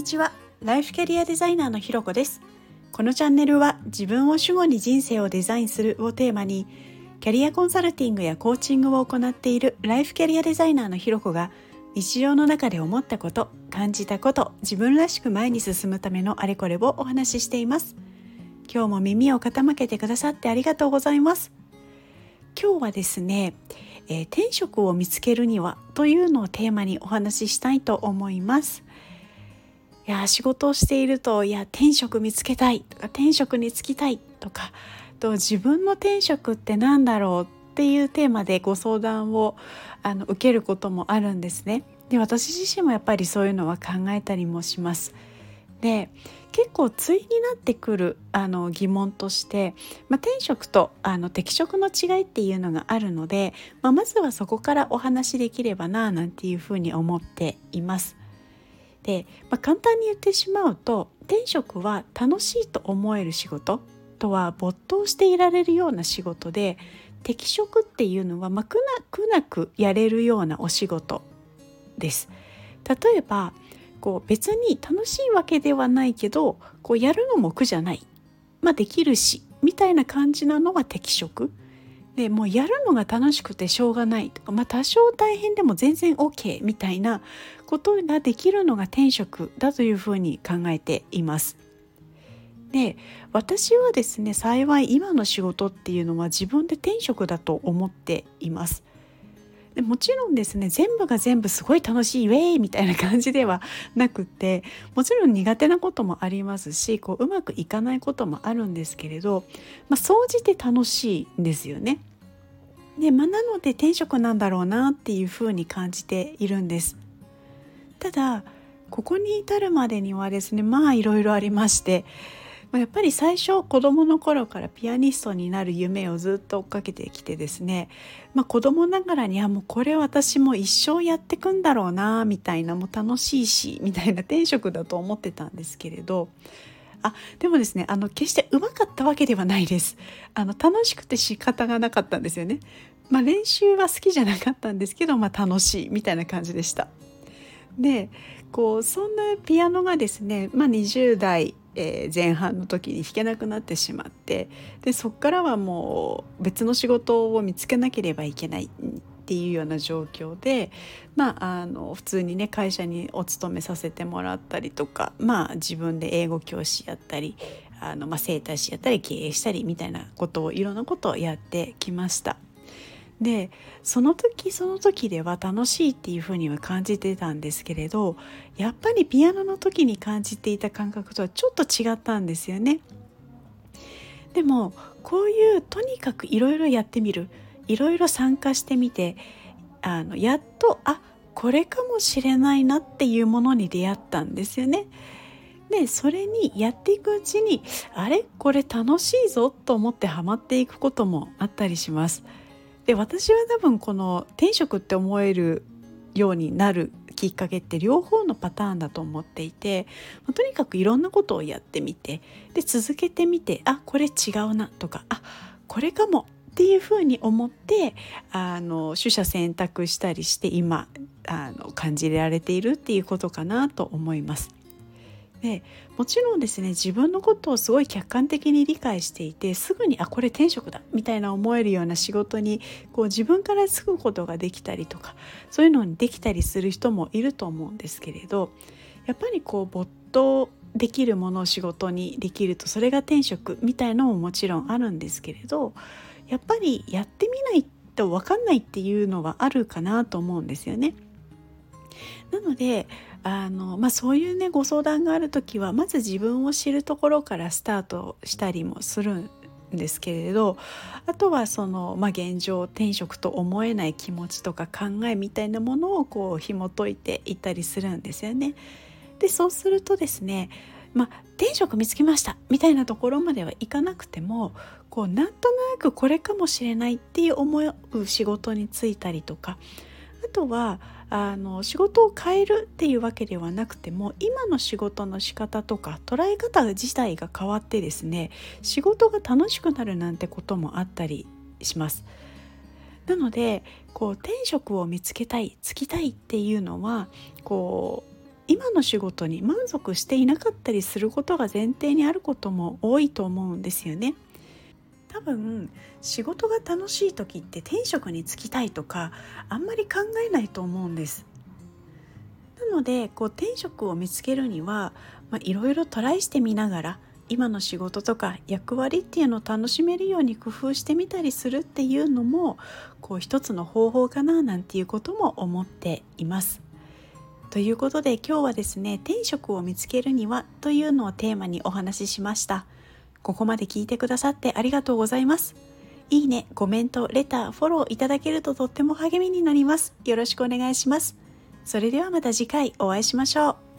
にちは。ライフキャリアデザイナーのひろこです。このチャンネルは自分を主語に人生をデザインするをテーマに、キャリアコンサルティングやコーチングを行っているライフキャリアデザイナーのひろこが、日常の中で思ったこと、感じたこと、自分らしく前に進むためのあれこれをお話ししています。今日も耳を傾けてくださってありがとうございます。今日はですね、転職を見つけるにはというのをテーマにお話ししたいと思います。いや、仕事をしていると、いや転職見つけたいとか、転職に就きたいとか、と自分の転職ってなんだろうっていうテーマでご相談を受けることもあるんですね。で、私自身もやっぱりそういうのは考えたりもします。で、結構対になってくる疑問として、転職と適職の違いっていうのがあるので、まずはそこからお話しできればななんていうふうに思っています。で、簡単に言ってしまうと、転職は楽しいと思える仕事とは没頭していられるような仕事で、適職っていうのは苦なくやれるようなお仕事です。例えば別に楽しいわけではないけど、やるのも苦じゃない、できるしみたいな感じなのが適職で、もうやるのが楽しくてしょうがないとか、多少大変でも全然 OK みたいなことができるのが転職だというふうに考えています。で、私はですね、幸い今の仕事っていうのは自分で転職だと思っています。で、もちろんですね、全部が全部すごい楽しいウェイみたいな感じではなくて、もちろん苦手なこともありますし、うまくいかないこともあるんですけれど、総じて楽しいんですよね。で、なので転職なんだろうなっていうふうに感じているんです。ただ、ここに至るまでにはですね、いろいろありまして、やっぱり最初、子供の頃からピアニストになる夢をずっと追っかけてきてですね、子供ながらに、もうこれ私も一生やってくんだろうなみたいな、もう楽しいしみたいな転職だと思ってたんですけれど、でもですね、決してうまかったわけではないです。楽しくて仕方がなかったんですよね。練習は好きじゃなかったんですけど、楽しいみたいな感じでした。で、そんなピアノがですね、20代前半の時に弾けなくなってしまって、でそこからはもう別の仕事を見つけなければいけないっていうような状況で、普通にね、会社にお勤めさせてもらったりとか、自分で英語教師やったり、整体師やったり、経営したりみたいなことを、いろんなことをやってきました。で、その時では楽しいっていうふうには感じてたんですけれど、やっぱりピアノの時に感じていた感覚とはちょっと違ったんですよね。でも、こういうとにかくいろいろやってみる、いろいろ参加してみて、やっとこれかもしれないなっていうものに出会ったんですよね。で、それにやっていくうちに、これ楽しいぞと思ってハマっていくこともあったりします。で、私は多分この転職って思えるようになるきっかけって両方のパターンだと思っていて、とにかくいろんなことをやってみて、で続けてみて、これ違うなとか、これかもっていうふうに思って、取捨選択したりして、今感じられているっていうことかなと思います。で、もちろんですね、自分のことをすごい客観的に理解していて、すぐにこれ転職だみたいな思えるような仕事に自分から就くことができたりとか、そういうのにできたりする人もいると思うんですけれど、やっぱり没頭できるものを仕事にできると、それが転職みたいのももちろんあるんですけれど、やっぱりやってみないと分かんないっていうのはあるかなと思うんですよね。なのでそういうね、ご相談があるときは、まず自分を知るところからスタートしたりもするんですけれど、あとはその、現状転職と思えない気持ちとか考えみたいなものを紐解いていったりするんですよね。で、そうするとですね、転職見つけましたみたいなところまではいかなくても、なんとなくこれかもしれないっていう思う仕事に就いたりとか、あとは仕事を変えるっていうわけではなくても、今の仕事の仕方とか捉え方自体が変わってですね、仕事が楽しくなるなんてこともあったりします。なので転職を見つけたい、就きたいっていうのは今の仕事に満足していなかったりすることが前提にあることも多いと思うんですよね。多分仕事が楽しい時って転職に就きたいとかあんまり考えないと思うんです。なので転職を見つけるには、いろいろトライしてみながら今の仕事とか役割っていうのを楽しめるように工夫してみたりするっていうのも一つの方法かななんていうことも思っています。ということで今日はですね、転職を見つけるにはというのをテーマにお話ししました。ここまで聞いてくださってありがとうございます。いいね、コメント、レター、フォローいただけるととっても励みになります。よろしくお願いします。それではまた次回お会いしましょう。